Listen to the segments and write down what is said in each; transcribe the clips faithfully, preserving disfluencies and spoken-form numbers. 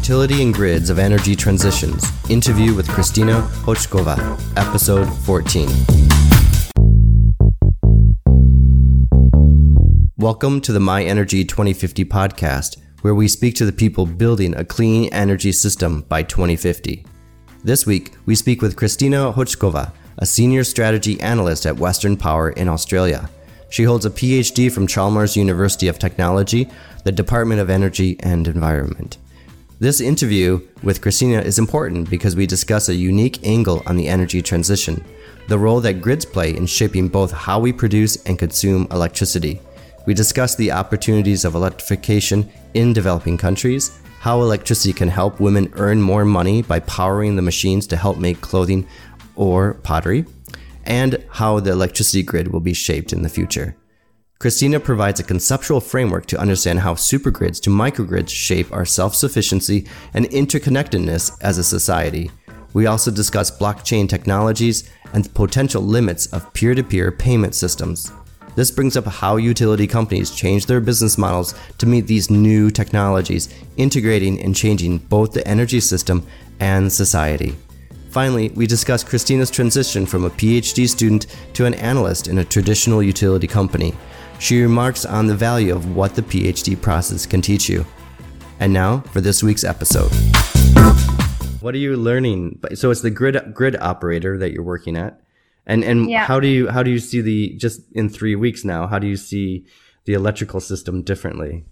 Utility and Grids of Energy Transitions. Interview with Kristina Hochkova, Episode fourteen. Welcome to the My Energy twenty fifty Podcast, where we speak to the people building a clean energy system by twenty fifty. This week, we speak with Kristina Hochkova, a senior strategy analyst at Western Power in Australia. She holds a P H D from Chalmers University of Technology, the Department of Energy and Environment. This interview with Kristina is important because we discuss a unique angle on the energy transition, the role that grids play in shaping both how we produce and consume electricity. We discuss the opportunities of electrification in developing countries, how electricity can help women earn more money by powering the machines to help make clothing or pottery, and how the electricity grid will be shaped in the future. Kristina provides a conceptual framework to understand how supergrids to microgrids shape our self-sufficiency and interconnectedness as a society. We also discuss blockchain technologies and potential limits of peer-to-peer payment systems. This brings up how utility companies change their business models to meet these new technologies, integrating and changing both the energy system and society. Finally, we discuss Kristina's transition from a P H D student to an analyst in a traditional utility company. She remarks on the value of what the P H D process can teach you. And now for this week's episode. What are you learning? So it's the grid grid operator that you're working at, and and yeah. how do you how do you see the just in three weeks now? How do you see the electrical system differently?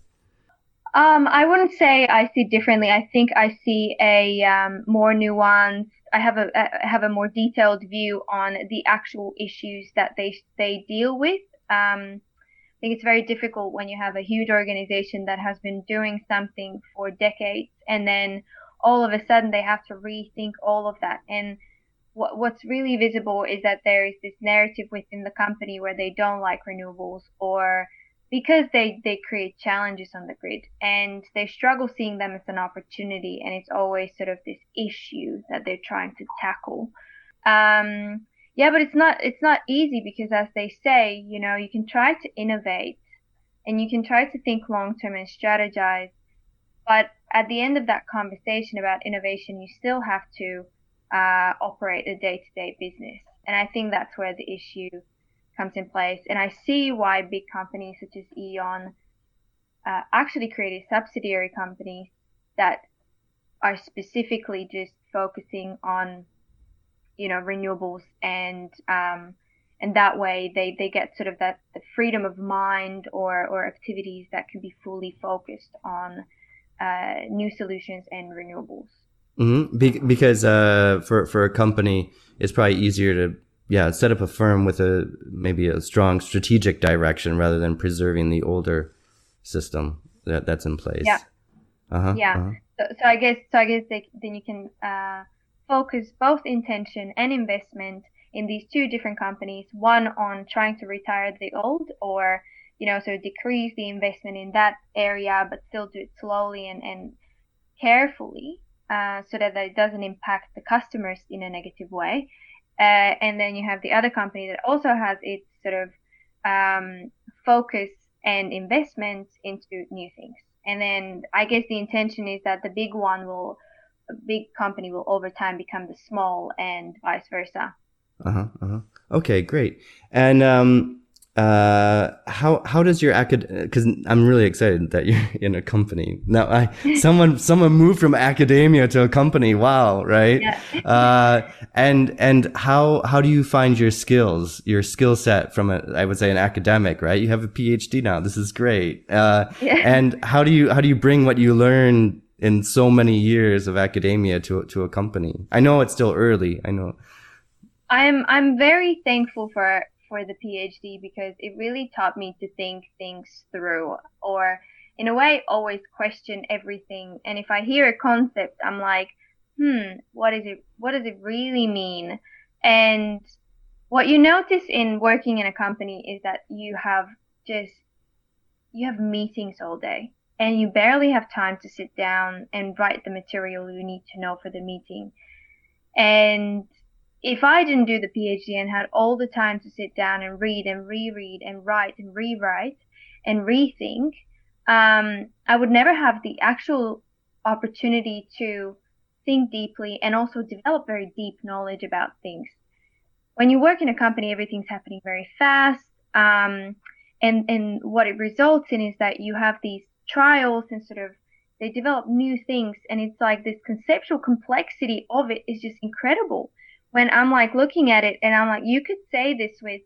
Um, I wouldn't say I see differently. I think I see a um, more nuanced. I have a I have a more detailed view on the actual issues that they they deal with. Um, I think it's very difficult when you have a huge organization that has been doing something for decades, and then all of a sudden they have to rethink all of that. And what what's really visible is that there is this narrative within the company where they don't like renewables, or because they, they create challenges on the grid, and they struggle seeing them as an opportunity, and it's always sort of this issue that they're trying to tackle. Um, yeah, but it's not it's not easy because, as they say, you know, you can try to innovate and you can try to think long-term and strategize, but at the end of that conversation about innovation, you still have to uh, operate a day-to-day business. And I think that's where the issue comes in place, and I see why big companies such as Eon uh, actually created subsidiary companies that are specifically just focusing on, you know, renewables, and um, and that way they, they get sort of that the freedom of mind or or activities that can be fully focused on uh, new solutions and renewables. Mm-hmm. Be- because uh, for for a company, it's probably easier to. Yeah, set up a firm with a maybe a strong strategic direction rather than preserving the older system that, that's in place. Yeah, uh-huh, yeah. Uh-huh. So, so I guess, so I guess they, then you can uh, focus both intention and investment in these two different companies. One on trying to retire the old, or you know, so decrease the investment in that area, but still do it slowly and and carefully, uh, so that it doesn't impact the customers in a negative way. Uh, and then you have the other company that also has its sort of um, focus and investment into new things. And then I guess the intention is that the big one will, a big company will over time become the small, and vice versa. Uh-huh, uh-huh. Okay, great. And um, uh, how how does your acad? Because I'm really excited that you're in a company now. I someone someone moved from academia to a company. Wow, right? Yeah. uh, and and how how do you find your skills, your skill set from a, I would say, an academic, right? You have a P H D now. This is great. Uh, yeah. And how do you how do you bring what you learned in so many years of academia to to a company? I know it's still early. I know. I'm I'm very thankful for. for the P H D, because it really taught me to think things through, or in a way always question everything. And if I hear a concept, I'm like, hmm, what is it? What does it really mean? And what you notice in working in a company is that you have just, you have meetings all day, and you barely have time to sit down and write the material you need to know for the meeting. And if I didn't do the P H D and had all the time to sit down and read and reread and write and rewrite and rethink, um, I would never have the actual opportunity to think deeply and also develop very deep knowledge about things. When you work in a company, everything's happening very fast. Um, and, and what it results in is that you have these trials and sort of they develop new things. And it's like this conceptual complexity of it is just incredible. When I'm like looking at it and I'm like, you could say this with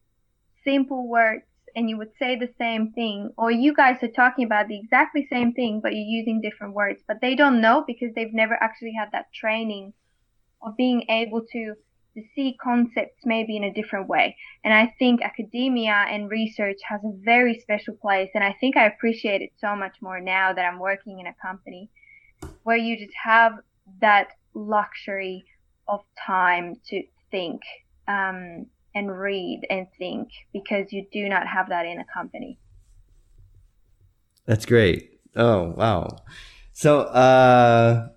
simple words and you would say the same thing, or you guys are talking about the exactly same thing, but you're using different words, but they don't know because they've never actually had that training of being able to, to see concepts maybe in a different way. And I think academia and research has a very special place. And I think I appreciate it so much more now that I'm working in a company where you just have that luxury of time to think, um, and read and think, because you do not have that in a company. That's great. Oh, wow. So uh,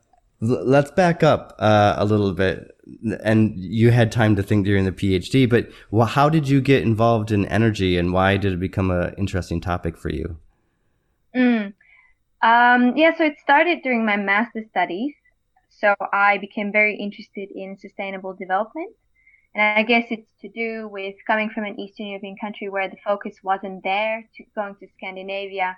l- let's back up uh, a little bit. And you had time to think during the PhD, but wh- how did you get involved in energy and why did it become an interesting topic for you? Mm. Um, yeah, so it started during my master's studies. So I became very interested in sustainable development. And I guess it's to do with coming from an Eastern European country where the focus wasn't there, to going to Scandinavia,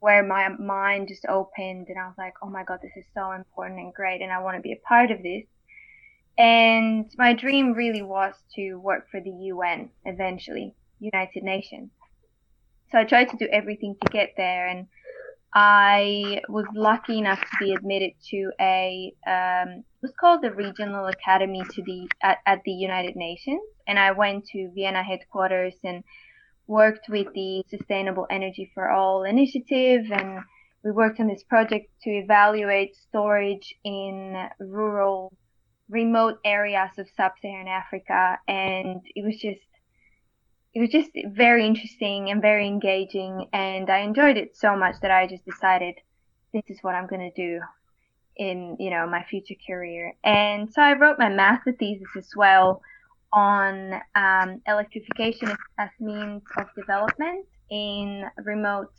where my mind just opened and I was like, oh my God, this is so important and great. And I want to be a part of this. And my dream really was to work for the U N eventually, United Nations. So I tried to do everything to get there. And I was lucky enough to be admitted to a, um, it was called the Regional Academy to the, at, at the United Nations. And I went to Vienna headquarters and worked with the Sustainable Energy for All initiative. And we worked on this project to evaluate storage in rural, remote areas of sub-Saharan Africa. And it was just, It was just very interesting and very engaging, and I enjoyed it so much that I just decided this is what I'm going to do in, you know, my future career. And so I wrote my master thesis as well on um, electrification as means of development in remote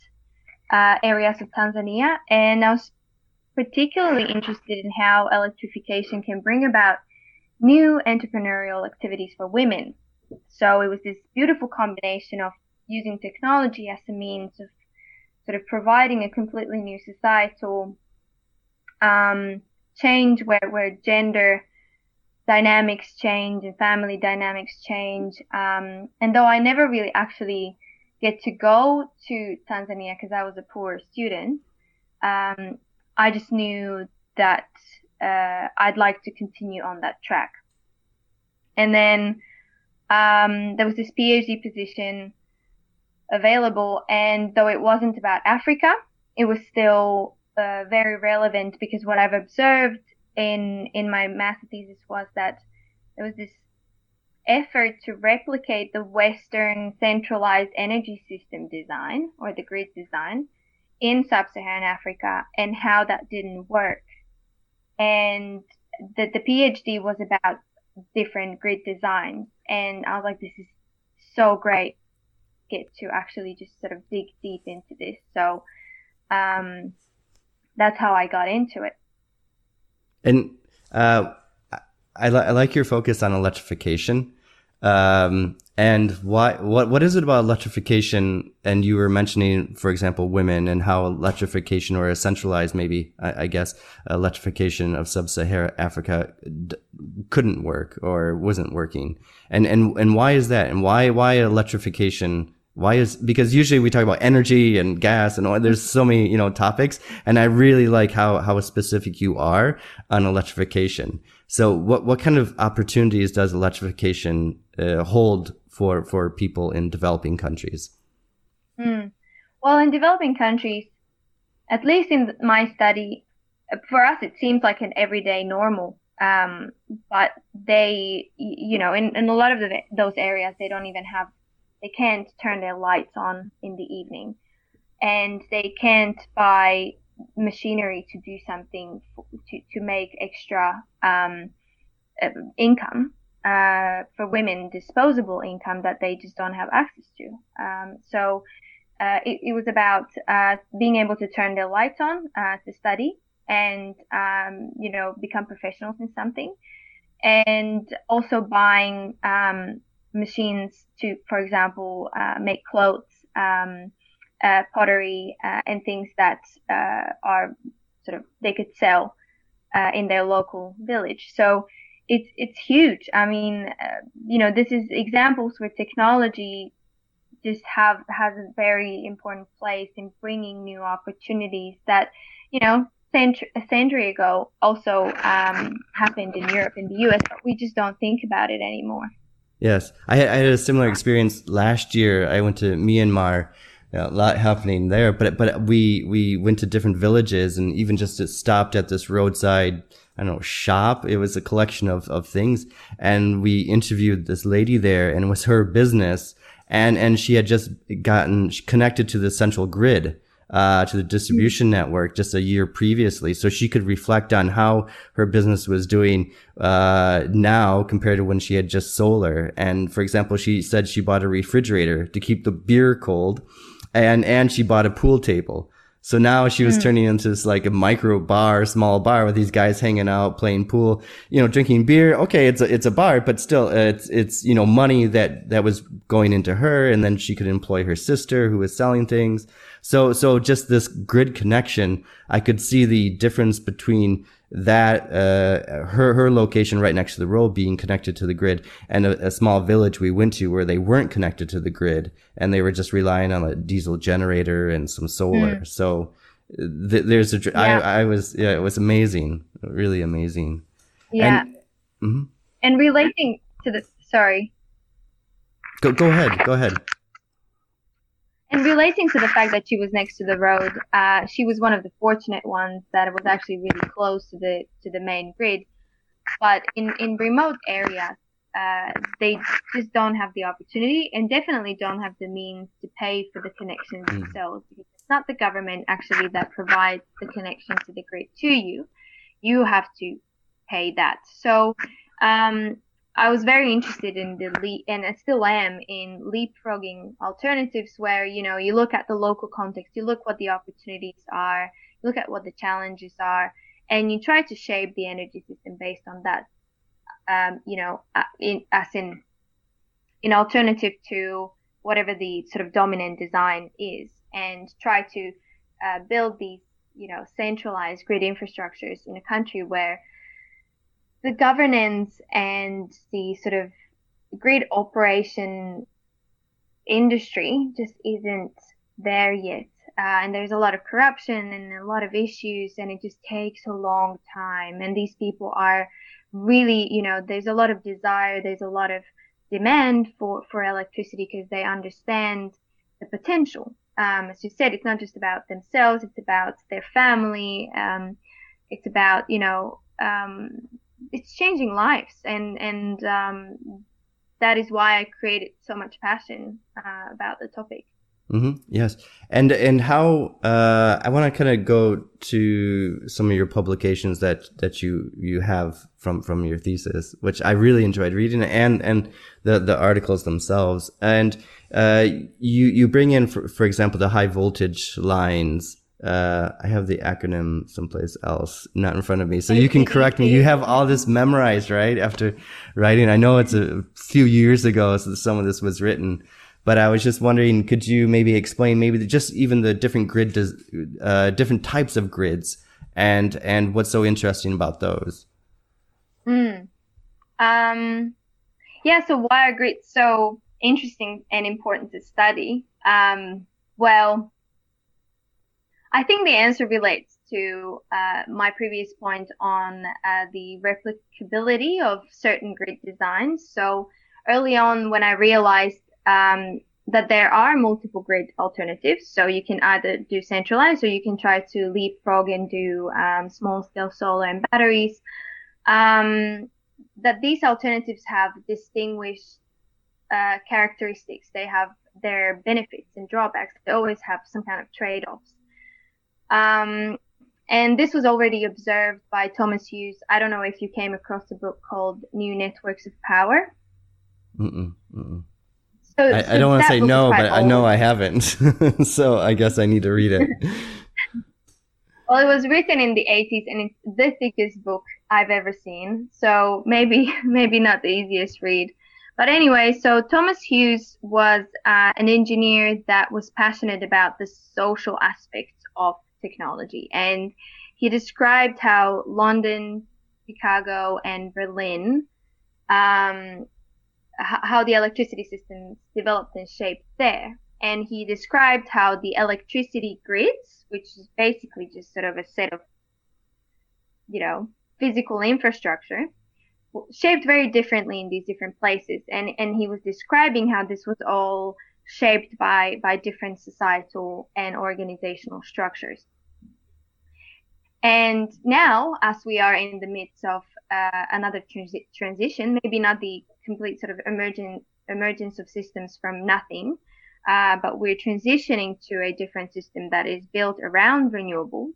uh, areas of Tanzania. And I was particularly interested in how electrification can bring about new entrepreneurial activities for women. So it was this beautiful combination of using technology as a means of sort of providing a completely new societal um, change where, where gender dynamics change and family dynamics change. Um, and though I never really actually get to go to Tanzania because I was a poor student, um, I just knew that uh, I'd like to continue on that track. And then Um, there was this PhD position available, and though it wasn't about Africa, it was still uh, very relevant, because what I've observed in in my master thesis was that there was this effort to replicate the Western centralized energy system design, or the grid design, in sub-Saharan Africa, and how that didn't work. And that the PhD was about different grid designs. And I was like, this is so great, get to actually just sort of dig deep into this. So um, that's how I got into it. And uh, I, li- I like your focus on electrification. Um, and why, what what is it about electrification? And you were mentioning, for example, women and how electrification, or a centralized, maybe, I, I guess, electrification of sub-Saharan Africa d- couldn't work or wasn't working. And, and, and why is that? And why, why electrification? Why is, because usually we talk about energy and gas and oil, there's so many, you know, topics. And I really like how, how specific you are on electrification. So what, what kind of opportunities does electrification uh, hold for, for people in developing countries? Mm. Well, in developing countries, at least in my study, for us, it seems like an everyday normal. Um, but they, you know, in, in a lot of the, those areas, they don't even have, they can't turn their lights on in the evening, and they can't buy machinery to do something for, to, to make extra um, income uh, for women, disposable income that they just don't have access to. Um, so uh, it, it was about uh, being able to turn their lights on uh, to study, and, um, you know, become professionals in something, and also buying um, machines to, for example, uh, make clothes, um, uh, pottery, uh, and things that uh, are sort of they could sell uh, in their local village. So it's it's huge. I mean, uh, you know, this is examples where technology just have has a very important place in bringing new opportunities that, you know, centu- a century ago also um, happened in Europe and the U S, but we just don't think about it anymore. Yes, I, I had a similar experience last year. I went to Myanmar. You know, a lot happening there, but but we we went to different villages, and even just it stopped at this roadside, I don't know, shop. It was a collection of of things, and we interviewed this lady there, and it was her business. And and she had just gotten connected to the central grid, uh, to the distribution network just a year previously. So she could reflect on how her business was doing uh, now compared to when she had just solar. And, for example, she said she bought a refrigerator to keep the beer cold, and, and she bought a pool table. So now she was mm. turning into this like a micro bar, small bar with these guys hanging out, playing pool, you know, drinking beer. Okay, it's a, it's a bar, but still, uh, it's it's you know money that that was going into her, and then she could employ her sister who was selling things. So so just this grid connection, I could see the difference between that uh, her her location right next to the road being connected to the grid, and a, a small village we went to where they weren't connected to the grid, and they were just relying on a diesel generator and some solar. Mm. So th- there's a yeah. I, I was yeah it was amazing, really amazing. Yeah, and, mm-hmm. and relating to the sorry. Go go ahead, go ahead. And relating to the fact that she was next to the road, uh, she was one of the fortunate ones that was actually really close to the to the main grid. But in, in remote areas, uh, they just don't have the opportunity, and definitely don't have the means to pay for the connections mm. themselves, because it's not the government actually that provides the connection to the grid to you. You have to pay that. So um, I was very interested in the leap, and I still am, in leapfrogging alternatives where, you know, you look at the local context, you look what the opportunities are, you look at what the challenges are, and you try to shape the energy system based on that, um, you know, in, as in, in alternative to whatever the sort of dominant design is, and try to uh, build these, you know, centralized grid infrastructures in a country where the governance and the sort of grid operation industry just isn't there yet. Uh, and there's a lot of corruption and a lot of issues, and it just takes a long time. And these people are really, you know, there's a lot of desire, there's a lot of demand for, for electricity, because they understand the potential. Um, as you said, it's not just about themselves, it's about their family. Um, it's about, you know, um, it's changing lives, and and um, that is why I created so much passion uh, about the topic. Mm-hmm. Yes, and and how uh, I want to kind of go to some of your publications that, that you, you have from, from your thesis, which I really enjoyed reading, and and the, the articles themselves. And uh, you you bring in, for, for example, the high voltage lines. Uh, I have the acronym someplace else, not in front of me, so you can correct me. You have all this memorized, right? After writing, I know it's a few years ago since some of this was written, but I was just wondering, could you maybe explain maybe the, just even the different grid, des- uh, different types of grids, and and what's so interesting about those? Mm. Um, yeah. So why are grids so interesting and important to study? Um, well. I think the answer relates to uh, my previous point on uh, the replicability of certain grid designs. So early on, when I realized um, that there are multiple grid alternatives, so you can either do centralized, or you can try to leapfrog and do um, small-scale solar and batteries, um, that these alternatives have distinguished uh, characteristics. They have their benefits and drawbacks. They always have some kind of trade-offs. Um, and this was already observed by Thomas Hughes. I don't know if you came across a book called New Networks of Power. Mm-mm, mm-mm. So, I, so I don't want to say no, but old. I know I haven't. So I guess I need to read it. Well, it was written in the eighties, and it's the thickest book I've ever seen. So maybe, maybe not the easiest read. But anyway, so Thomas Hughes was uh, an engineer that was passionate about the social aspects of technology. And he described how London, Chicago, and Berlin, um, h- how the electricity systems developed and shaped there. And he described how the electricity grids, which is basically just sort of a set of, you know, physical infrastructure, shaped very differently in these different places. And, and he was describing how this was all shaped by, by different societal and organizational structures. And now, as we are in the midst of uh, another transi- transition, maybe not the complete sort of emergent, emergence of systems from nothing, Uh, but we're transitioning to a different system that is built around renewables.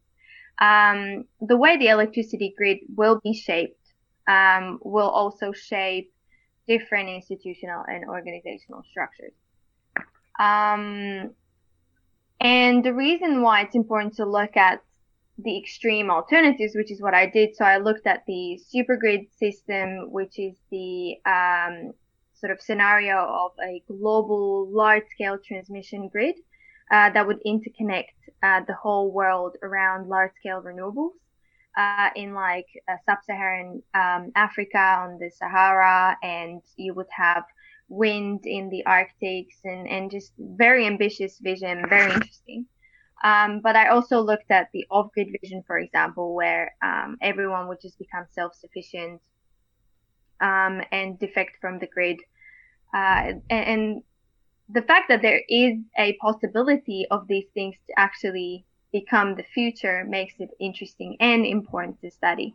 Um, the way the electricity grid will be shaped um, will also shape different institutional and organizational structures. Um, and the reason why it's important to look at the extreme alternatives, which is what I did, so I looked at the supergrid system, which is the um, sort of scenario of a global large-scale transmission grid uh, that would interconnect uh, the whole world around large-scale renewables uh, in like uh, sub-Saharan um, Africa on the Sahara, and you would have wind in the Arctics, and, and just very ambitious vision, very interesting. Um, but I also looked at the off-grid vision, for example, where um, everyone would just become self-sufficient Um, and defect from the grid. Uh, and, and the fact that there is a possibility of these things to actually become the future makes it interesting and important to study,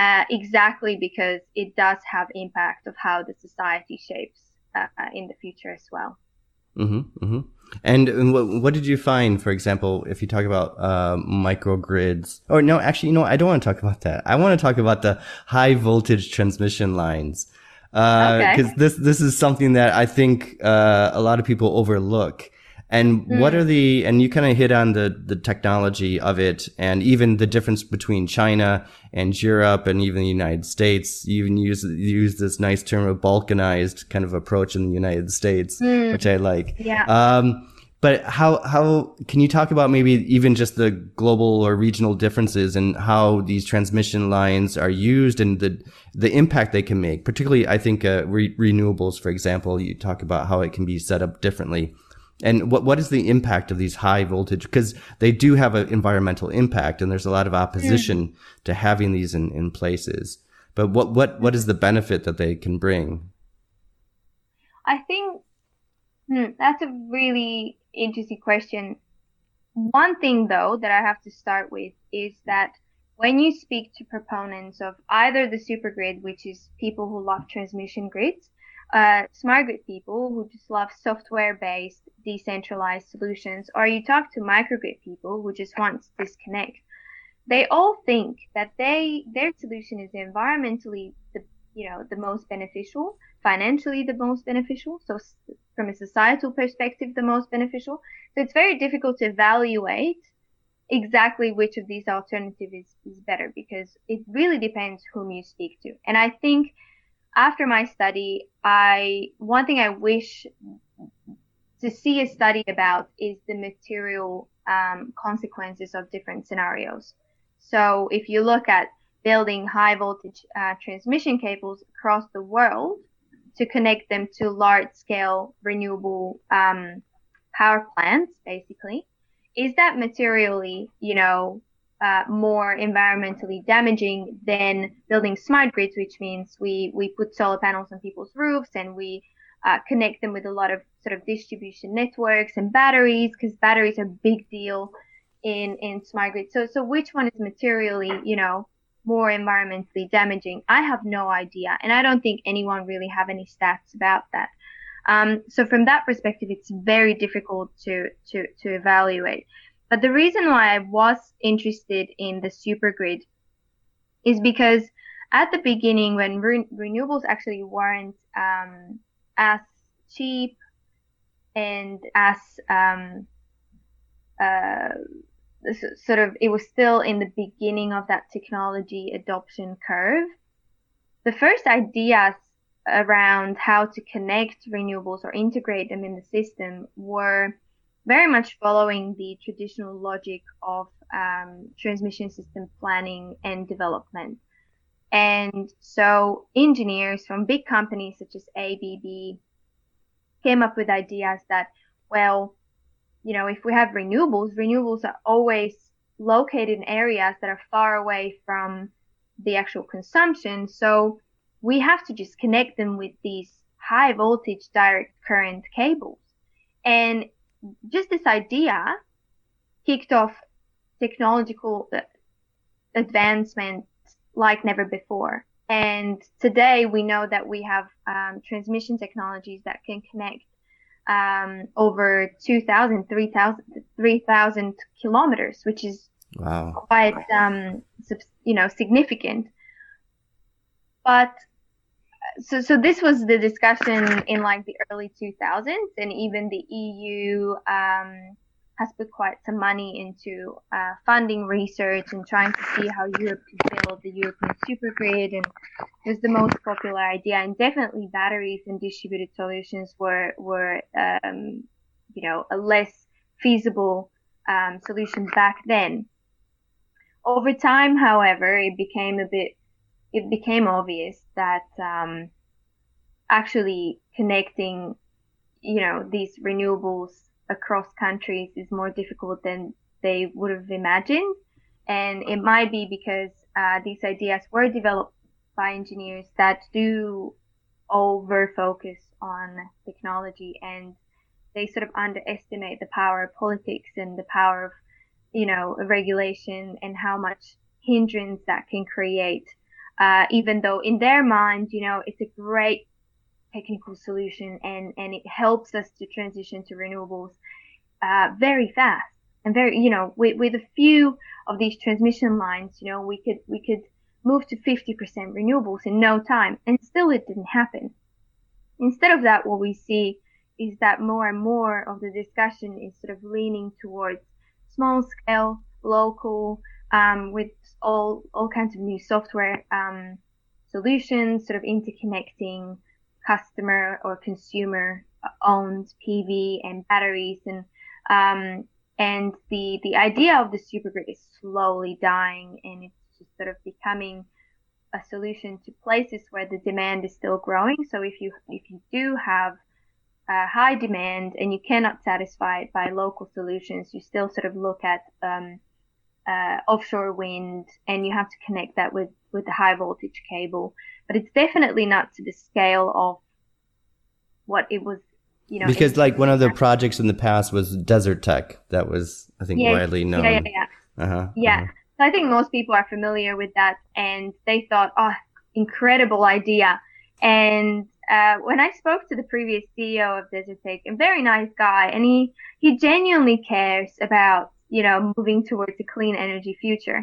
uh, exactly because it does have impact of how the society shapes uh, in the future as well. Mm-hmm, mm-hmm. And, and what, what did you find, for example, if you talk about uh, microgrids? Or no, actually, you know, I don't want to talk about that. I want to talk about the high voltage transmission lines, because uh, okay. this this is something that I think uh, a lot of people overlook. And mm. what are the and you kind of hit on the the technology of it, and even the difference between China and Europe and even the United States. You even use use this nice term of balkanized kind of approach in the United States, mm. which I like. Yeah. Um, but how how can you talk about maybe even just the global or regional differences and how these transmission lines are used and the the impact they can make? Particularly, I think uh, re- renewables, for example, you talk about how it can be set up differently. And what what is the impact of these high voltage? Because they do have an environmental impact, and there's a lot of opposition mm. to having these in, in places. But what, what, what is the benefit that they can bring? I think hmm, that's a really interesting question. One thing, though, that I have to start with is that when you speak to proponents of either the supergrid, which is people who love transmission grids, Uh, smart grid people who just love software-based, decentralized solutions, or you talk to microgrid people who just want to disconnect, they all think that they their solution is environmentally the you know the most beneficial, financially the most beneficial, so from a societal perspective the most beneficial. So it's very difficult to evaluate exactly which of these alternatives is, is better, because it really depends whom you speak to. And I think after my study, I one thing I wish to see a study about is the material um, consequences of different scenarios. So if you look at building high voltage uh, transmission cables across the world to connect them to large scale renewable um, power plants, basically, is that materially, you know, Uh, more environmentally damaging than building smart grids, which means we, we put solar panels on people's roofs and we uh, connect them with a lot of sort of distribution networks and batteries, because batteries are a big deal in, in smart grids. So, so which one is materially, you know, more environmentally damaging? I have no idea. And I don't think anyone really have any stats about that. Um, so from that perspective, it's very difficult to, to, to evaluate. But the reason why I was interested in the supergrid is because at the beginning, when re- renewables actually weren't um, as cheap and as um, uh, sort of, it was still in the beginning of that technology adoption curve. The first ideas around how to connect renewables or integrate them in the system were very much following the traditional logic of um, transmission system planning and development. And so engineers from big companies such as A B B came up with ideas that, well, you know, if we have renewables, renewables are always located in areas that are far away from the actual consumption. So we have to just connect them with these high voltage direct current cables. And just this idea kicked off technological advancement like never before. And today we know that we have um, transmission technologies that can connect um, over two thousand, three thousand kilometers, which is wow. quite, um, you know, significant. But so, so this was the discussion in like the early two thousands, and even the E U um, has put quite some money into uh, funding research and trying to see how Europe could build the European supergrid. And it was the most popular idea, and definitely batteries and distributed solutions were were um, you know a less feasible um, solution back then. Over time, however, it became a bit. It became obvious that um, actually connecting, you know, these renewables across countries is more difficult than they would have imagined. And it might be because uh, these ideas were developed by engineers that do over-focus on technology, and they sort of underestimate the power of politics and the power of, you know, regulation and how much hindrance that can create. Uh, even though in their mind, you know, it's a great technical solution, and, and it helps us to transition to renewables uh, very fast and very, you know, with, with a few of these transmission lines, you know, we could we could move to fifty percent renewables in no time, and still it didn't happen. Instead of that, what we see is that more and more of the discussion is sort of leaning towards small scale, local, um, with all all kinds of new software um, solutions, sort of interconnecting customer or consumer owned P V and batteries, and um, and the the idea of the supergrid is slowly dying, and it's just sort of becoming a solution to places where the demand is still growing. So if you if you do have a high demand and you cannot satisfy it by local solutions, you still sort of look at um, Uh, offshore wind, and you have to connect that with with the high voltage cable. But it's definitely not to the scale of what it was, you know. Because like one of the projects in the past was Desertec, that was I think yeah, widely known. Yeah, yeah, yeah. Uh-huh, yeah. Uh-huh. So I think most people are familiar with that, and they thought, oh, incredible idea. And uh, when I spoke to the previous C E O of Desertec, a very nice guy, and he he genuinely cares about, you know, moving towards a clean energy future.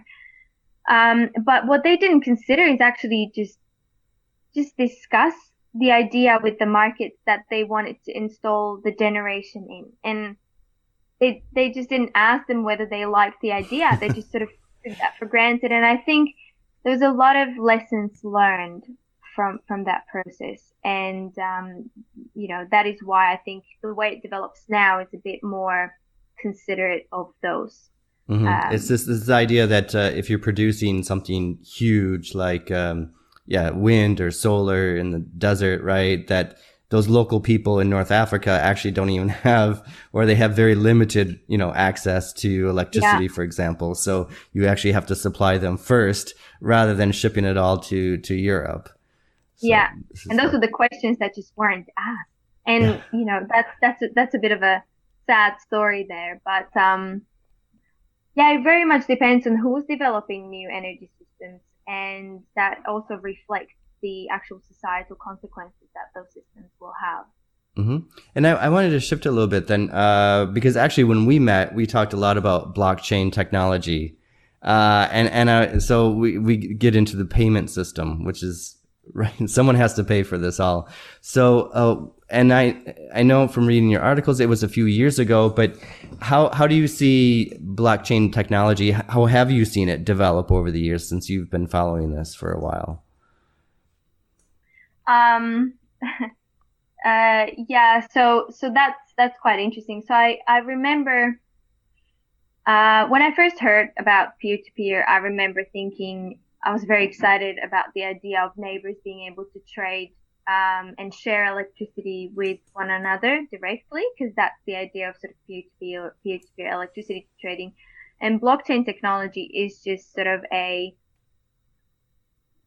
Um, but what they didn't consider is actually just just discuss the idea with the markets that they wanted to install the generation in. And they they just didn't ask them whether they liked the idea. They just sort of took that for granted. And I think there's a lot of lessons learned from, from that process. And, um, you know, that is why I think the way it develops now is a bit more considerate of those. Mm-hmm. Um, it's this, this idea that uh, if you're producing something huge like um, yeah, wind or solar in the desert, right, that those local people in North Africa actually don't even have, or they have very limited, you know, access to electricity, yeah. for example. So you actually have to supply them first rather than shipping it all to, to Europe. So yeah. And those like, are the questions that just weren't asked. And, yeah. you know, that's, that's, a, that's a bit of a sad story there, but um yeah it very much depends on who's developing new energy systems, and that also reflects the actual societal consequences that those systems will have. Mm-hmm. And I, I wanted to shift a little bit then, uh because actually when we met we talked a lot about blockchain technology, uh and and I, so we we get into the payment system, which is right, someone has to pay for this all. So uh and I I know from reading your articles, it was a few years ago, but how, how do you see blockchain technology? How have you seen it develop over the years since you've been following this for a while? Um, uh, yeah, so, so that's, that's quite interesting. So I, I remember, uh, when I first heard about peer-to-peer, I remember thinking I was very excited about the idea of neighbors being able to trade Um, and share electricity with one another directly, because that's the idea of sort of peer-to-peer, peer-to-peer electricity trading. And blockchain technology is just sort of a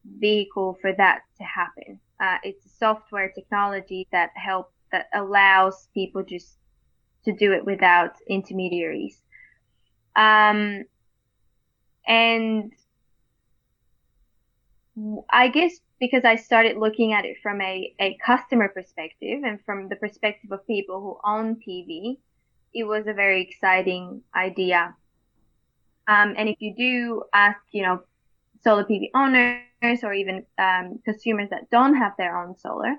vehicle for that to happen. Uh, it's a software technology that helps, that allows people just to do it without intermediaries. Um, and I guess because I started looking at it from a, a customer perspective and from the perspective of people who own P V, it was a very exciting idea. Um, and if you do ask, you know, solar P V owners or even um, consumers that don't have their own solar,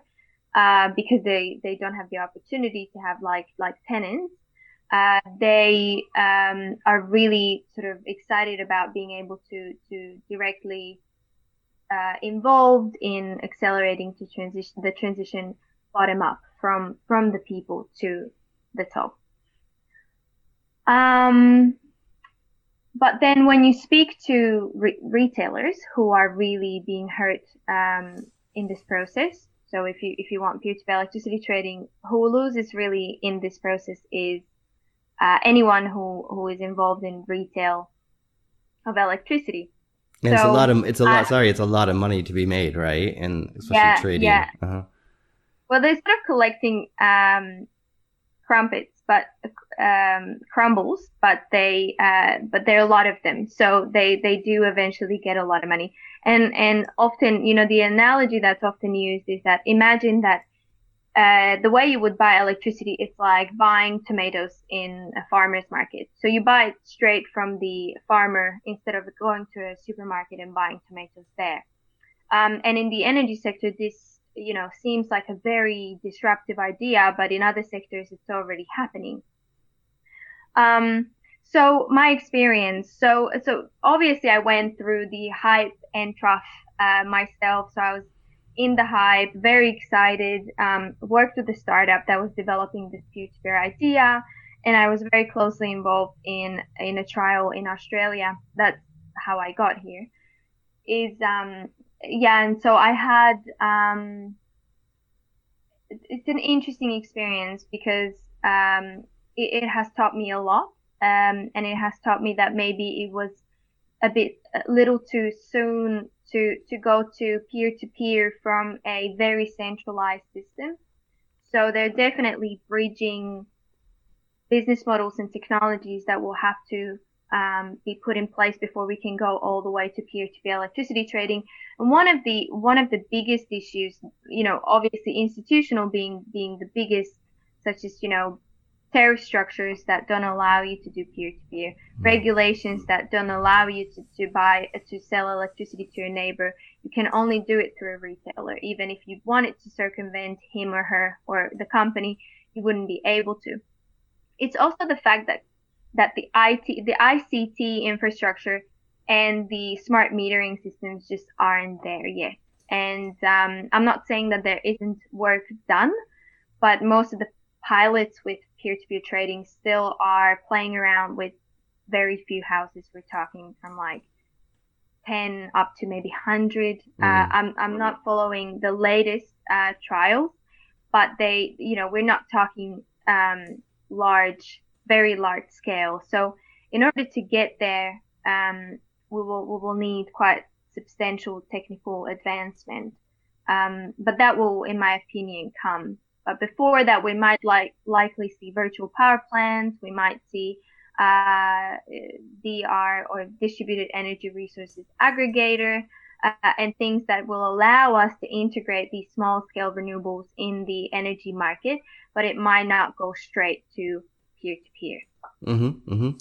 uh, because they, they don't have the opportunity to have like, like tenants, uh, they um, are really sort of excited about being able to, to directly Uh, involved in accelerating to transition the transition bottom up from from the people to the top. Um, but then when you speak to re- retailers who are really being hurt um, in this process, so if you if you want peer-to-peer electricity trading, who loses really in this process is uh, anyone who, who is involved in retail of electricity. And so, it's a lot of it's a lot. Uh, sorry, it's a lot of money to be made, right? And especially yeah, trading. Yeah. Uh-huh. Well, they're sort of collecting um, crumpets, but um, crumbles, but they, uh, but there are a lot of them, so they, they do eventually get a lot of money. And and often, you know, the analogy that's often used is that imagine that uh, the way you would buy electricity, it's like buying tomatoes in a farmer's market. So you buy it straight from the farmer instead of going to a supermarket and buying tomatoes there. Um, and in the energy sector, this, you know, seems like a very disruptive idea, but in other sectors, it's already happening. Um, so my experience, so, so obviously I went through the hype and trough, uh, myself. So I was in the hype, very excited, um, worked with a startup that was developing this peer-to-peer idea. And I was very closely involved in, in a trial in Australia. That's how I got here is, um, yeah. And so I had, um, it's an interesting experience because, um, it, it has taught me a lot. Um, and it has taught me that maybe it was a bit, a little too soon to, to go to peer-to-peer from a very centralized system. So they're definitely bridging business models and technologies that will have to um, be put in place before we can go all the way to peer-to-peer electricity trading. And one of the one of the biggest issues, you know, obviously institutional being being the biggest, such as, you know, tariff structures that don't allow you to do peer-to-peer, regulations that don't allow you to, to buy, to sell electricity to your neighbor. You can only do it through a retailer. Even if you wanted to circumvent him or her or the company, you wouldn't be able to. It's also the fact that, that the I T, the I C T infrastructure and the smart metering systems just aren't there yet. And um, I'm not saying that there isn't work done, but most of the pilots with peer-to-peer trading still are playing around with very few houses. We're talking from like ten up to maybe one hundred. Mm. Uh, I'm I'm not following the latest uh, trials, but they, you know, we're not talking um, large, very large scale. So in order to get there, um, we will we will need quite substantial technical advancement. Um, but that will, in my opinion, come. But before that, we might like likely see virtual power plants. We might see uh, D R or distributed energy resources aggregator uh, and things that will allow us to integrate these small-scale renewables in the energy market. But it might not go straight to peer-to-peer. Mm-hmm, mm-hmm.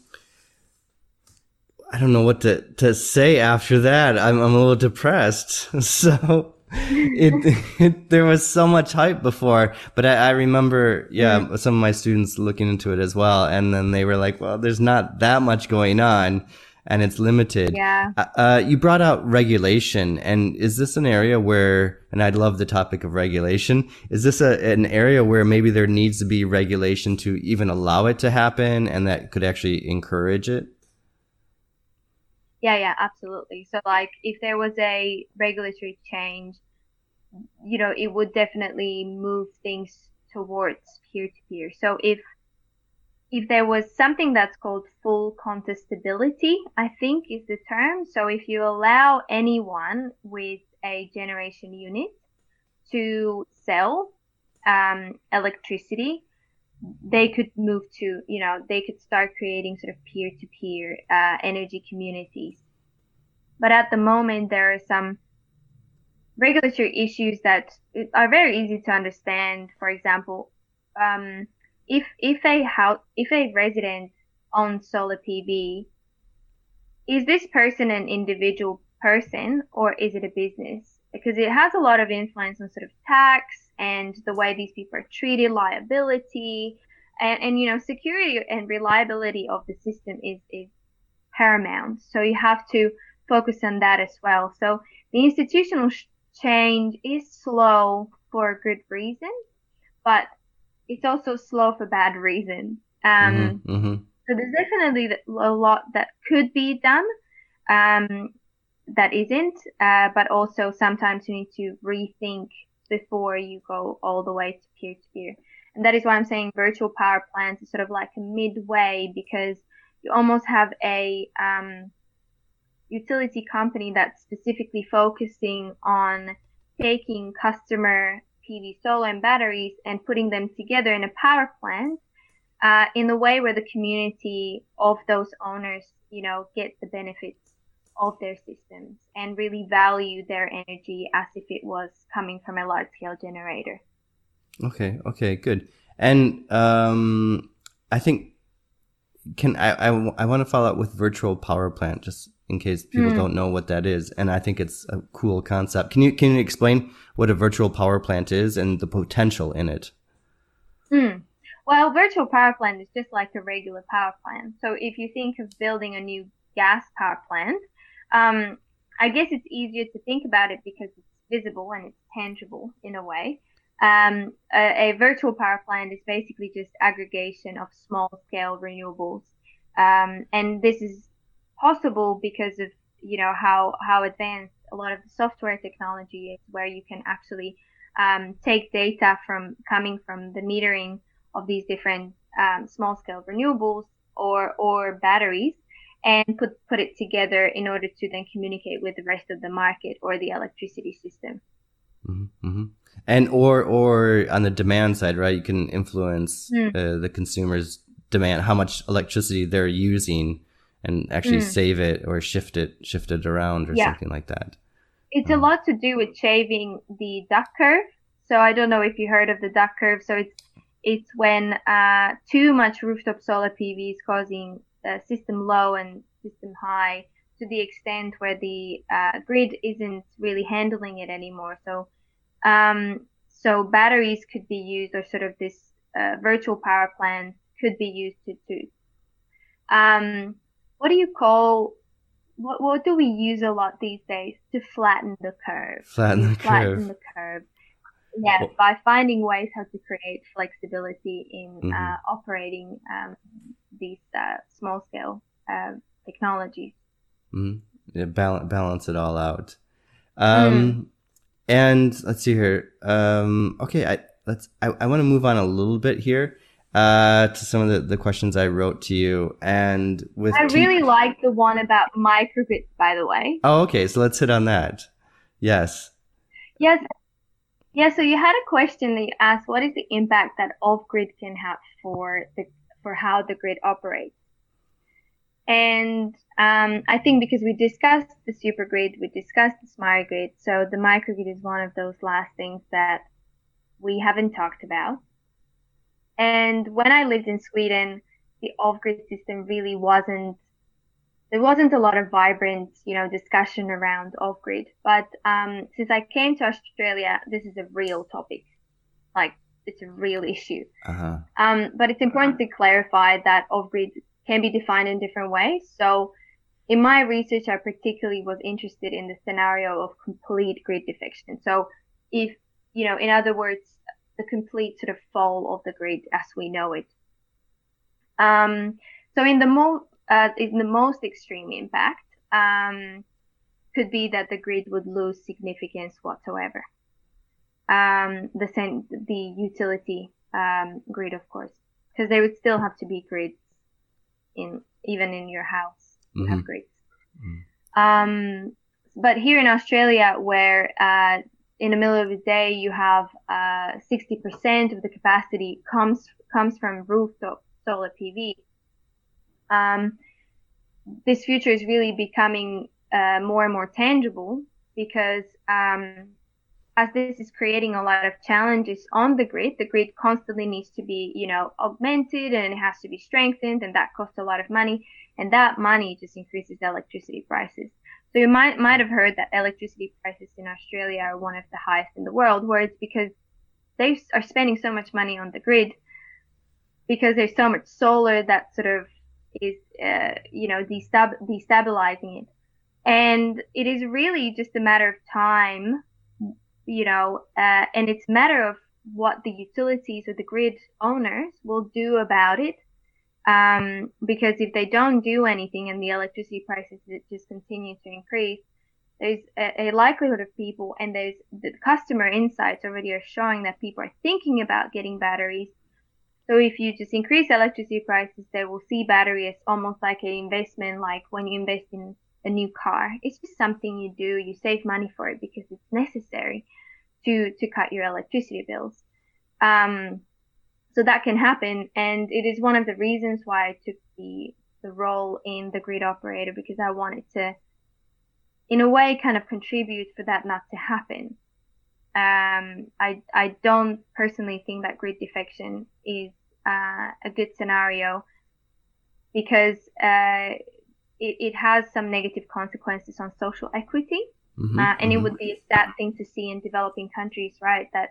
I don't know what to, to say after that. I'm I'm a little depressed. So it, it there was so much hype before, but I, I remember, yeah, mm-hmm. some of my students looking into it as well, and then they were like, "Well, there's not that much going on, and it's limited." Yeah. Uh, you brought out regulation, and is this an area where? And I love the topic of regulation. Is this a, an area where maybe there needs to be regulation to even allow it to happen, and that could actually encourage it? Yeah, yeah, absolutely. So, like, if there was a regulatory change, you know, it would definitely move things towards peer-to-peer. So if if there was something that's called full contestability, I think is the term. So if you allow anyone with a generation unit to sell um, electricity, they could move to, you know, they could start creating sort of peer-to-peer uh, energy communities. But at the moment, there are some regulatory issues that are very easy to understand. For example, um, if if a house, if a resident owns solar P V, is this person an individual person or is it a business? Because it has a lot of influence on sort of tax and the way these people are treated, liability, and, and you know, security and reliability of the system is, is paramount. So you have to focus on that as well. So the institutional sh- change is slow for a good reason, but it's also slow for bad reason. Um, mm-hmm, mm-hmm. So there's definitely a lot that could be done um, that isn't, uh, but also sometimes you need to rethink before you go all the way to peer-to-peer. And that is why I'm saying virtual power plants is sort of like midway, because you almost have a um, utility company that's specifically focusing on taking customer P V solar and batteries and putting them together in a power plant uh, in the way where the community of those owners, you know, get the benefits of their systems and really value their energy as if it was coming from a large-scale generator. Okay, okay, good. And um, I think, can I, I, I want to follow up with virtual power plant, just in case people mm. don't know what that is. And I think it's a cool concept. Can you, can you explain what a virtual power plant is and the potential in it? Mm. Well, virtual power plant is just like a regular power plant. So if you think of building a new gas power plant, Um, I guess it's easier to think about it because it's visible and it's tangible in a way. Um, a, a virtual power plant is basically just aggregation of small-scale renewables. Um, and this is possible because of, you know, how, how advanced a lot of the software technology is, where you can actually um, take data from coming from the metering of these different um, small-scale renewables or, or batteries, and put put it together in order to then communicate with the rest of the market or the electricity system. Mm-hmm. And or or on the demand side, right? You can influence mm. uh, the consumer's demand, how much electricity they're using, and actually mm. save it or shift it shift it around or yeah. something like that. It's um, a lot to do with shaving the duck curve. So I don't know if you heard of the duck curve. So it's it's when uh, too much rooftop solar P V is causing Uh, system low and system high to the extent where the uh, grid isn't really handling it anymore. So um, so batteries could be used, or sort of this uh, virtual power plant could be used to to um, what do you call what what do we use a lot these days to flatten the curve? Flatten the flatten curve. the curve. Yeah, well, by finding ways how to create flexibility in mm-hmm. uh, operating um, these uh, small-scale uh, technologies. Mm-hmm. Yeah, balance, balance it all out. Um, mm. And let's see here. Um, okay, I let's. I, I want to move on a little bit here uh, to some of the, the questions I wrote to you. And with I really t- like the one about microgrids, by the way. Oh, okay. So let's hit on that. Yes. Yes. Yeah, so you had a question that you asked, what is the impact that off-grid can have for the for how the grid operates? And um, I think because we discussed the supergrid, we discussed the smart grid, so the microgrid is one of those last things that we haven't talked about. And when I lived in Sweden, the off-grid system really wasn't there wasn't a lot of vibrant, you know, discussion around off-grid. But um, since I came to Australia, this is a real topic. Like, it's a real issue. Uh-huh. Um, but it's important to clarify that off-grid can be defined in different ways. So in my research, I particularly was interested in the scenario of complete grid defection. So if, you know, in other words, the complete sort of fall of the grid as we know it. Um, so in the most, uh, in the most extreme impact, um, could be that the grid would lose significance whatsoever. Um, the sen- the utility, um, grid, of course, because they would still have to be grids in, even in your house. You have grids. Mm-hmm. Um, but here in Australia, where, uh, in the middle of the day, you have uh, sixty percent of the capacity comes comes from rooftop solar P V. Um, this future is really becoming uh, more and more tangible because um, as this is creating a lot of challenges on the grid, the grid constantly needs to be, you know, augmented, and it has to be strengthened, and that costs a lot of money, and that money just increases electricity prices. So you might might have heard that electricity prices in Australia are one of the highest in the world, where it's because they are spending so much money on the grid because there's so much solar that sort of is, uh, you know, destab- destabilizing it. And it is really just a matter of time, you know, uh, and it's a matter of what the utilities or the grid owners will do about it. Um, because if they don't do anything and the electricity prices just continue to increase, there's a, a likelihood of people, and there's the customer insights already are showing that people are thinking about getting batteries. So if you just increase electricity prices, they will see battery as almost like an investment, like when you invest in a new car. It's just something you do. You save money for it because it's necessary to, to cut your electricity bills. Um, So that can happen, and it is one of the reasons why I took the the role in the grid operator, because I wanted to, in a way, kind of contribute for that not to happen. Um, I I don't personally think that grid defection is uh, a good scenario because uh, it, it has some negative consequences on social equity, mm-hmm, uh, and mm-hmm. it would be a sad thing to see in developing countries, right? That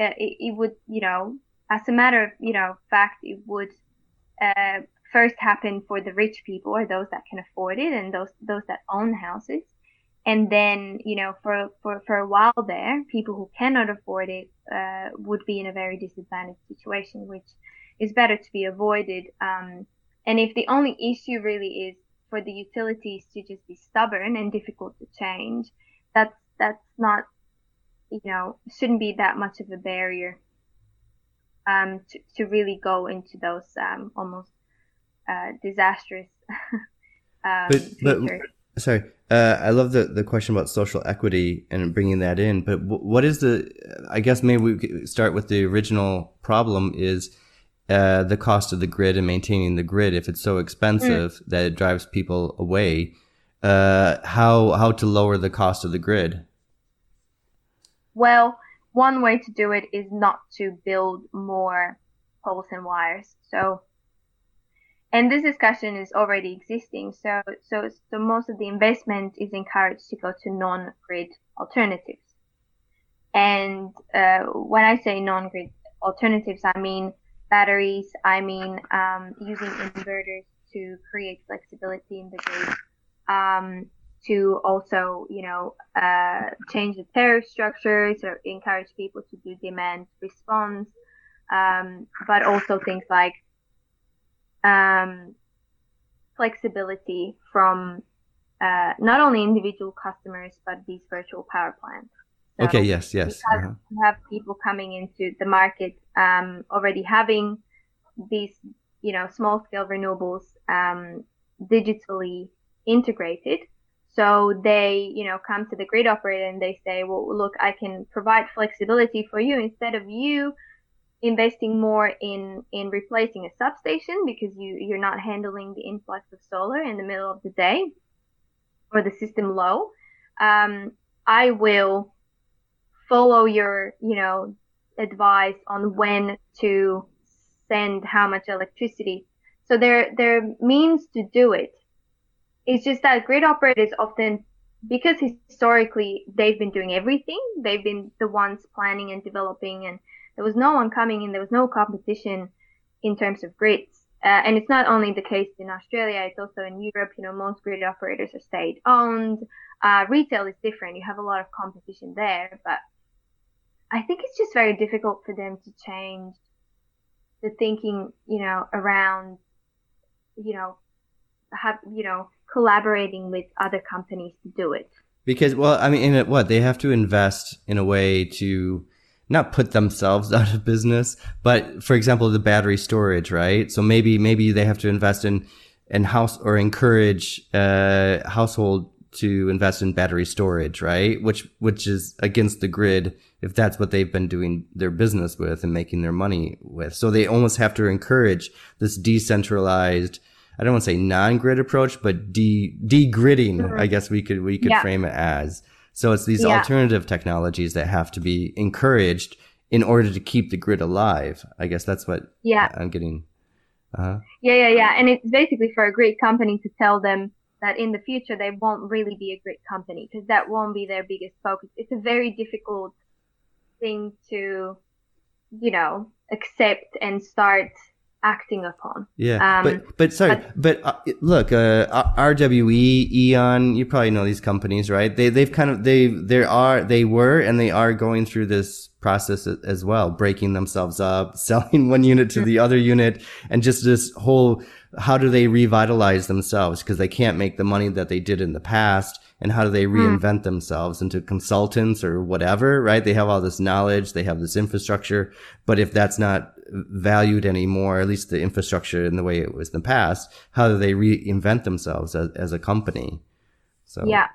uh, it, it would, you know. As a matter of, you know, fact, it would uh, first happen for the rich people, or those that can afford it, and those those that own houses. And then, you know, for for, for a while there, people who cannot afford it uh, would be in a very disadvantaged situation, which is better to be avoided. Um, and if the only issue really is for the utilities to just be stubborn and difficult to change, that's that's not, you know, shouldn't be that much of a barrier. Um, to, to really go into those um, almost uh, disastrous um, but, but, Sorry, uh, I love the, the question about social equity and bringing that in, but what is the, I guess maybe we could start with the original problem is uh, the cost of the grid and maintaining the grid. If it's so expensive mm. that it drives people away, uh, how how to lower the cost of the grid? Well, one way to do it is not to build more poles and wires. So, and this discussion is already existing. So, so, so most of the investment is encouraged to go to non-grid alternatives. And uh, when I say non-grid alternatives, I mean batteries. I mean um, using inverters to create flexibility in the grid. Um, to also, you know, uh, change the tariff structure, so encourage people to do demand response, um, but also things like um, flexibility from uh, not only individual customers, but these virtual power plants. So okay, yes, yes. You have, uh-huh. have people coming into the market um, already having these, you know, small-scale renewables um, digitally integrated. So they, you know, come to the grid operator and they say, well, look, I can provide flexibility for you instead of you investing more in, in replacing a substation because you, you're not handling the influx of solar in the middle of the day or the system low. Um, I will follow your, you know, advice on when to send how much electricity. So there, there are means to do it. It's just that grid operators often, because historically they've been doing everything, they've been the ones planning and developing, and there was no one coming in, there was no competition in terms of grids. Uh, and it's not only the case in Australia, it's also in Europe. You know, most grid operators are state-owned. Uh, retail is different. You have a lot of competition there, but I think it's just very difficult for them to change the thinking, you know, around, you know, have, you know, collaborating with other companies to do it. Because, well, I mean, in what, they have to invest in a way to not put themselves out of business, but for example, the battery storage, right? So maybe, maybe they have to invest in, in house or encourage uh household to invest in battery storage, right? Which, which is against the grid if that's what they've been doing their business with and making their money with. So they almost have to encourage this decentralized, I don't want to say non-grid approach, but de de-gridding, mm-hmm. I guess we could, we could yeah. frame it as. So it's these yeah. alternative technologies that have to be encouraged in order to keep the grid alive. I guess that's what yeah. I'm getting. Uh-huh. Yeah, yeah, yeah. And it's basically for a grid company to tell them that in the future they won't really be a grid company, because that won't be their biggest focus. It's a very difficult thing to, you know, accept and start acting upon. Yeah, um, but but sorry, but, but uh, look, uh, R W E, Eon, you probably know these companies, right? They they've kind of they there are they were and they are going through this process as well, breaking themselves up, selling one unit to the other unit, and just this whole how do they revitalize themselves because they can't make the money that they did in the past, and how do they reinvent mm. themselves into consultants or whatever, right? They have all this knowledge, they have this infrastructure, but if that's not valued anymore, at least the infrastructure in the way it was in the past, how do they reinvent themselves as, as a company? So yeah,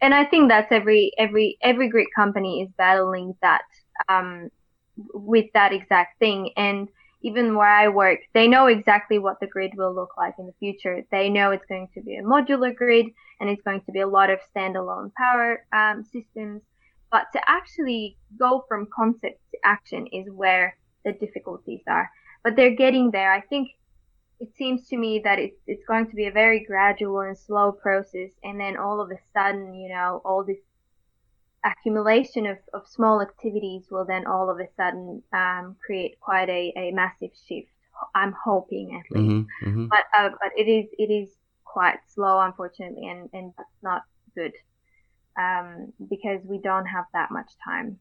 and I think that's every every every great company is battling that um with that exact thing. And even where I work, they know exactly what the grid will look like in the future. They know it's going to be a modular grid, and it's going to be a lot of standalone power um, systems. But to actually go from concept to action is where the difficulties are. But they're getting there. I think it seems to me that it's, it's going to be a very gradual and slow process. And then all of a sudden, you know, all this accumulation of, of small activities will then all of a sudden um, create quite a, a massive shift. I'm hoping at least, mm-hmm, mm-hmm. but uh, but it is it is quite slow, unfortunately, and and that's not good um, because we don't have that much time.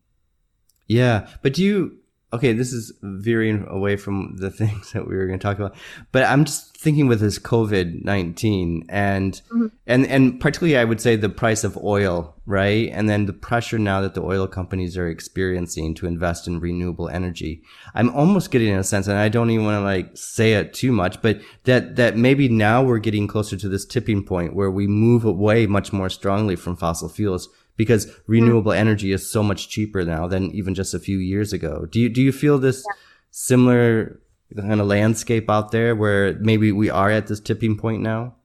Yeah, but do you? Okay, this is veering away from the things that we were going to talk about, but I'm just thinking with this COVID nineteen and, mm-hmm. and, and particularly I would say the price of oil, right? And then the pressure now that the oil companies are experiencing to invest in renewable energy. I'm almost getting a sense, and I don't even want to like say it too much, but that, that maybe now we're getting closer to this tipping point where we move away much more strongly from fossil fuels, because renewable energy is so much cheaper now than even just a few years ago. Do you do you feel this yeah. similar kind of landscape out there where maybe we are at this tipping point now?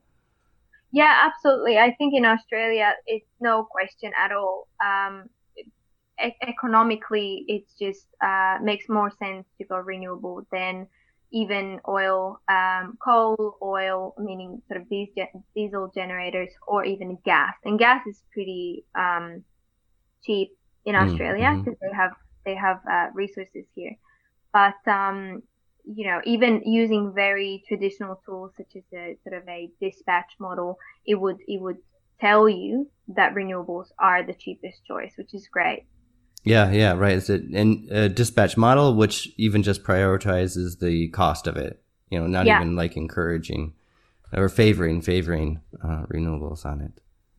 Yeah, absolutely. I think in Australia, it's no question at all. Um, e- economically, it just uh, makes more sense to go renewable than even oil, um, coal, oil, meaning sort of these diesel generators, or even gas. And gas is pretty um, cheap in Australia because mm-hmm. they have they have uh, resources here. But um, you know, even using very traditional tools such as a sort of a dispatch model, it would it would tell you that renewables are the cheapest choice, which is great. Yeah, yeah, right. It's a, a dispatch model, which even just prioritizes the cost of it, you know, not yeah. even like encouraging or favoring, favoring uh, renewables on it.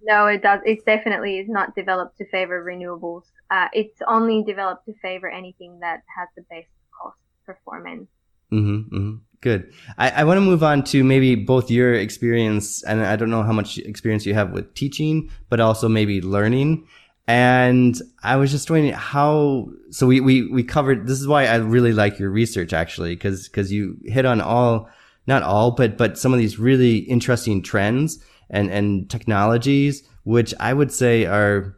No, it does. It definitely is not developed to favor renewables. Uh, it's only developed to favor anything that has the best cost performance. Mm-hmm, mm-hmm. Good. I, I want to move on to maybe both your experience, and I don't know how much experience you have with teaching, but also maybe learning. And I was just wondering how, so we, we, we covered, this is why I really like your research actually, cause, cause you hit on all, not all, but, but some of these really interesting trends and, and technologies, which I would say are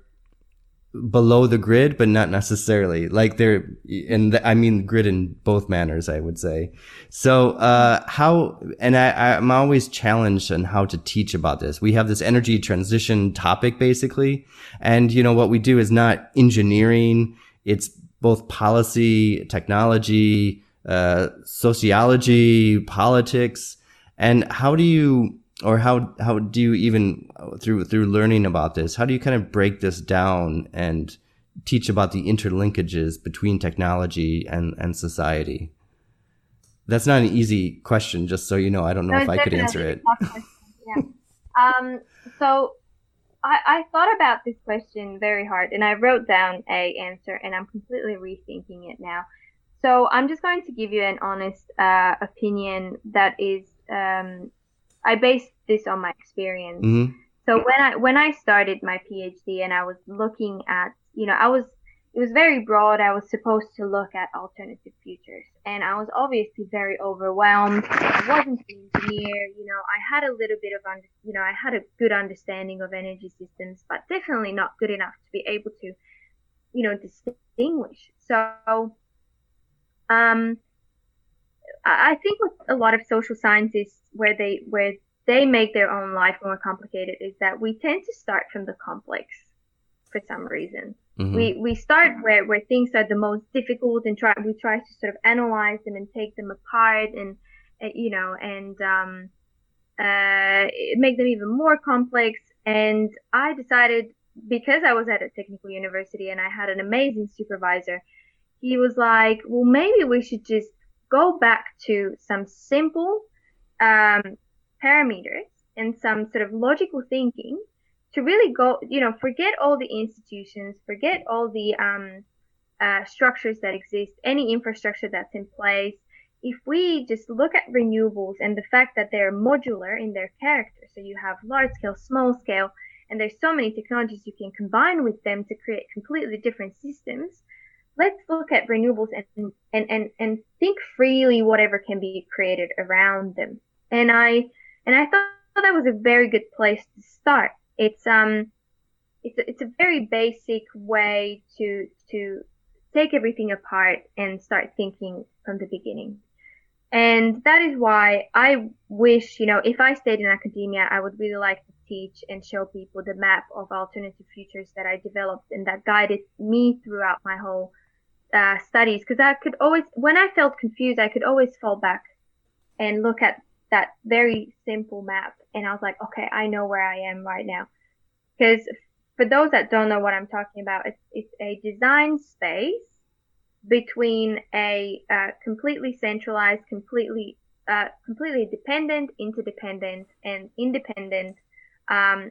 below the grid, but not necessarily. Like they're, and the, I mean grid in both manners, I would say. So uh how, and I, I'm always challenged on how to teach about this. We have this energy transition topic basically. And you know, what we do is not engineering. It's both policy, technology, uh, sociology, politics. And how do you, or how, how do you even through, through learning about this, how do you kind of break this down and teach about the interlinkages between technology and, and society? That's not an easy question, just so you know. I don't know no, if I could answer it. Yeah. um, so I, I thought about this question very hard and I wrote down a answer and I'm completely rethinking it now. So I'm just going to give you an honest uh, opinion that is, um, I based this on my experience. Mm-hmm. So when I when I started my PhD and I was looking at, you know, I was, it was very broad. I was supposed to look at alternative futures and I was obviously very overwhelmed. I wasn't an engineer, you know, I had a little bit of, under, you know, I had a good understanding of energy systems, but definitely not good enough to be able to, you know, distinguish. So, um, I think with a lot of social scientists where they where they make their own life more complicated is that we tend to start from the complex for some reason. Mm-hmm. We we start where, where things are the most difficult and try we try to sort of analyze them and take them apart and uh, you know and um, uh, make them even more complex. And I decided, because I was at a technical university and I had an amazing supervisor, he was like, well, maybe we should just go back to some simple um, parameters and some sort of logical thinking to really go, you know, forget all the institutions, forget all the um, uh, structures that exist, any infrastructure that's in place. If we just look at renewables and the fact that they're modular in their character, so you have large scale, small scale, and there's so many technologies you can combine with them to create completely different systems. Let's look at renewables and, and, and, and think freely whatever can be created around them. And I and I thought that was a very good place to start. It's um it's a, it's a very basic way to to take everything apart and start thinking from the beginning. And that is why I wish, you know, if I stayed in academia, I would really like to teach and show people the map of alternative futures that I developed and that guided me throughout my whole Uh, studies, because I could always, when I felt confused, I could always fall back and look at that very simple map, and I was like, okay, I know where I am right now. Because for those that don't know what I'm talking about, it's, it's a design space between a uh, completely centralized, completely uh, completely dependent, interdependent, and independent um,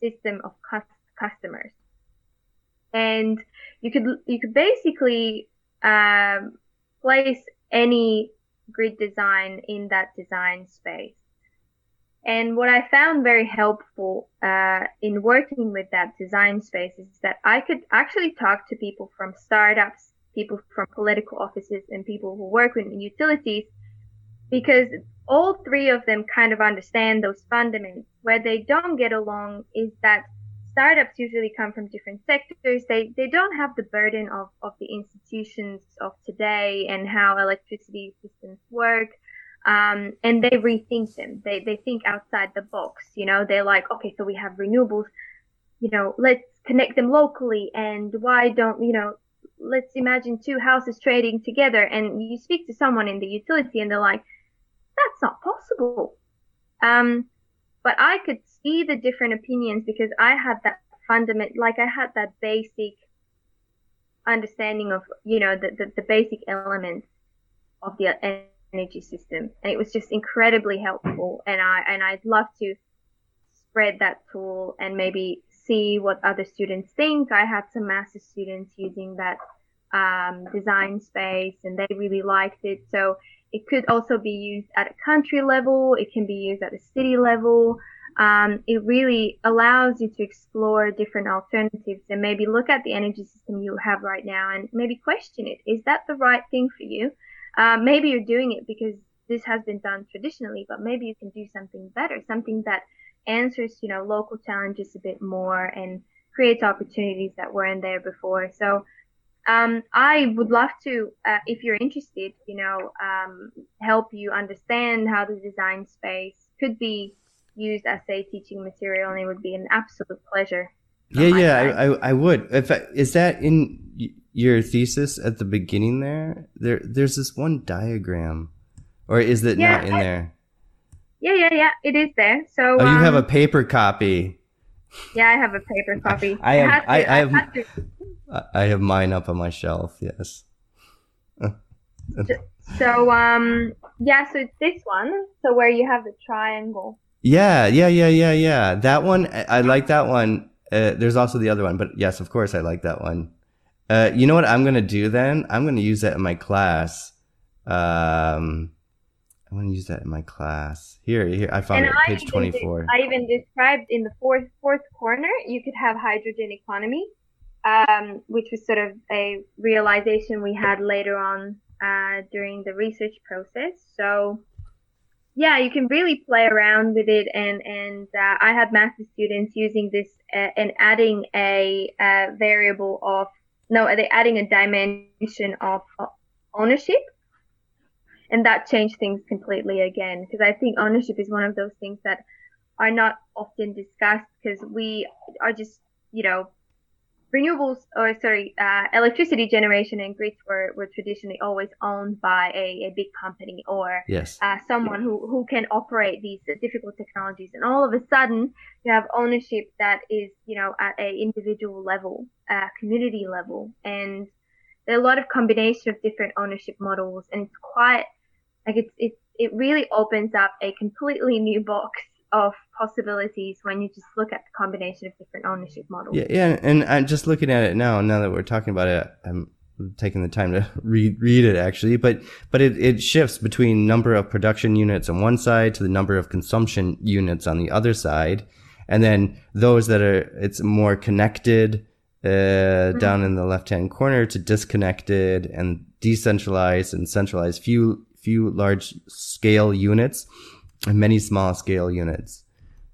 system of cus- customers. And you could you could basically um, place any grid design in that design space. And what I found very helpful uh, in working with that design space is that I could actually talk to people from startups, people from political offices, and people who work with utilities, because all three of them kind of understand those fundamentals. Where they don't get along is that startups usually come from different sectors. They they don't have the burden of, of the institutions of today and how electricity systems work. Um, and they rethink them. They they think outside the box. You know, they're like, okay, so we have renewables. You know, let's connect them locally. And why don't, you know, let's imagine two houses trading together. And you speak to someone in the utility and they're like, that's not possible. Um, but I could see the different opinions because I had that fundament, like I had that basic understanding of, you know, the, the, the basic elements of the energy system. And it was just incredibly helpful. And I, and I'd love to spread that tool and maybe see what other students think. I had some master's students using that um, design space and they really liked it. So it could also be used at a country level. It can be used at a city level. Um, it really allows you to explore different alternatives and maybe look at the energy system you have right now and maybe question it. Is that the right thing for you? Uh, maybe you're doing it because this has been done traditionally, but maybe you can do something better, something that answers, you know, local challenges a bit more and creates opportunities that weren't there before. So um, I would love to, uh, if you're interested, you know, um, help you understand how the design space could be used as a teaching material, and it would be an absolute pleasure. Yeah, yeah, I, I I would. If I, is that in your thesis at the beginning there? There, there's this one diagram, or is it yeah, not in I, there? Yeah, yeah, yeah, it is there. So oh, you um, have a paper copy. Yeah, I have a paper copy. I, I have, I, I, I have, have I have mine up on my shelf. Yes. so um, yeah, so it's this one. So where you have the triangle. Yeah, yeah, yeah, yeah, yeah. That one, I, I like that one. Uh, there's also the other one, but yes, of course, I like that one. Uh, you know what I'm going to do then? I'm going to use that in my class. Um, I'm going to use that in my class. Here, here, I found and it, I page twenty-four. Did, I even described in the fourth fourth corner, you could have hydrogen economy, um, which was sort of a realization we had later on uh, during the research process. So yeah, you can really play around with it, and and uh, I had master students using this uh, and adding a, a variable of no, they're adding a dimension of ownership, and that changed things completely again. Because I think ownership is one of those things that are not often discussed, because we are just, you know, renewables or sorry, uh, electricity generation and grids were, were traditionally always owned by a, a big company or yes. uh, someone yeah. who, who can operate these difficult technologies. And all of a sudden, you have ownership that is, you know, at a individual level, uh, community level, and there are a lot of combination of different ownership models. And it's quite like it's it it really opens up a completely new box of possibilities when you just look at the combination of different ownership models. Yeah, yeah, and I'm just looking at it now. Now that we're talking about it, I'm taking the time to read read it actually. But but it, it shifts between number of production units on one side to the number of consumption units on the other side, and then those that are it's more connected uh, mm-hmm. down in the left hand corner to disconnected and decentralized and centralized. Few few large scale units. And many small scale units.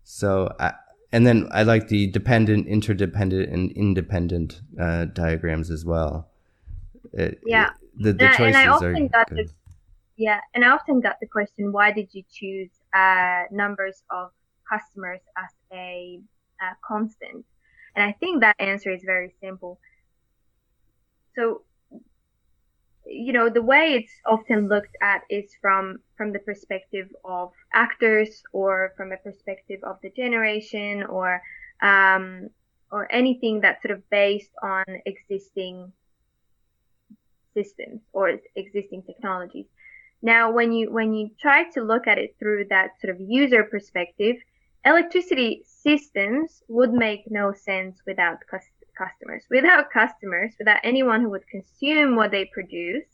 So, I, and then I like the dependent, interdependent, and independent uh, diagrams as well. It, yeah. It, the, the and, choices and I often are got the, yeah, and I often got the question, why did you choose uh, numbers of customers as a, a constant? And I think that answer is very simple. So, you know, the way it's often looked at is from from the perspective of actors, or from a perspective of the generation, or um, or anything that's sort of based on existing systems or existing technologies. Now, when you when you try to look at it through that sort of user perspective, electricity systems would make no sense without customers. Customers. Without customers, without anyone who would consume what they produce,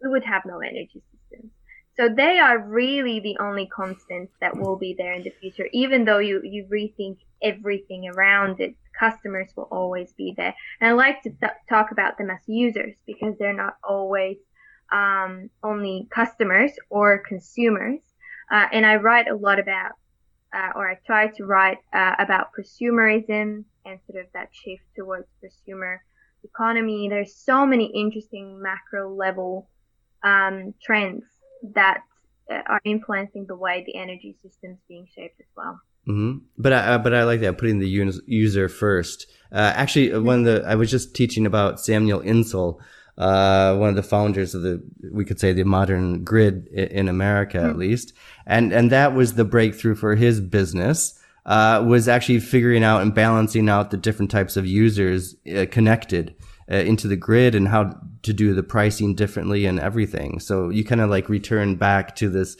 we would have no energy systems. So they are really the only constants that will be there in the future. Even though you, you rethink everything around it, customers will always be there. And I like to th- talk about them as users, because they're not always um, only customers or consumers. Uh, and I write a lot about, uh, or I try to write uh, about consumerism, and sort of that shift towards consumer economy. There's so many interesting macro level um, trends that are influencing the way the energy system's being shaped as well. Mm-hmm. But I but I like that, putting the user first. Uh, actually, one of the I was just teaching about Samuel Insull, uh, one of the founders of the we could say the modern grid in America mm-hmm. at least, and and that was the breakthrough for his business. Uh, was actually figuring out and balancing out the different types of users uh, connected uh, into the grid, and how to do the pricing differently and everything. So you kind of like return back to this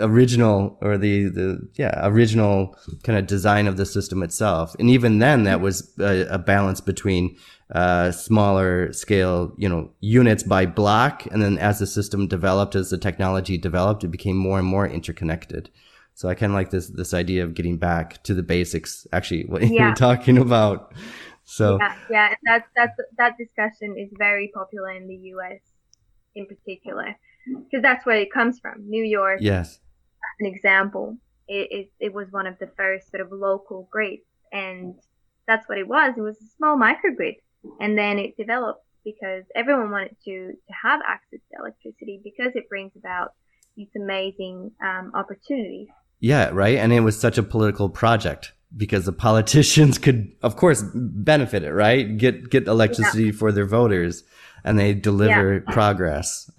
original or the, the yeah original kind of design of the system itself. And even then, that was a, a balance between uh, smaller scale, you know, units by block. And then as the system developed, as the technology developed, it became more and more interconnected. So I kind of like this this idea of getting back to the basics, actually, what yeah. you're talking about. So yeah, yeah, that that that discussion is very popular in the U S in particular, because that's where it comes from. New York, yes, an example. It, it it was one of the first sort of local grids, and that's what it was. It was a small microgrid. And then it developed because everyone wanted to, to have access to electricity because it brings about these amazing um, opportunities. Yeah, right. And it was such a political project because the politicians could, of course, benefit it, right? Get get electricity yeah. for their voters, and they deliver yeah. progress.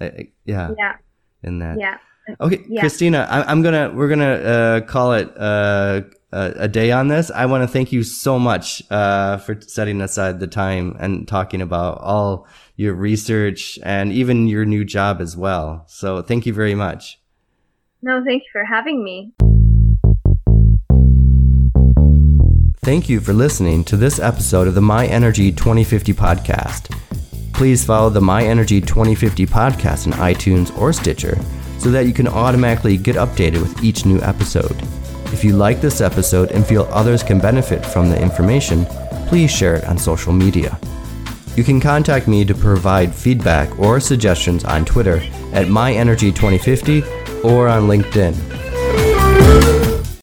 Yeah. Yeah. In that. Yeah. Okay, yeah. Kristina, I, I'm gonna we're gonna uh, call it uh, a, a day on this. I want to thank you so much uh, for setting aside the time and talking about all your research and even your new job as well. So thank you very much. No, thank you for having me. Thank you for listening to this episode of the My Energy twenty fifty podcast. Please follow the My Energy twenty fifty podcast on iTunes or Stitcher, so that you can automatically get updated with each new episode. If you like this episode and feel others can benefit from the information, please share it on social media. You can contact me to provide feedback or suggestions on Twitter at My Energy twenty fifty or on LinkedIn.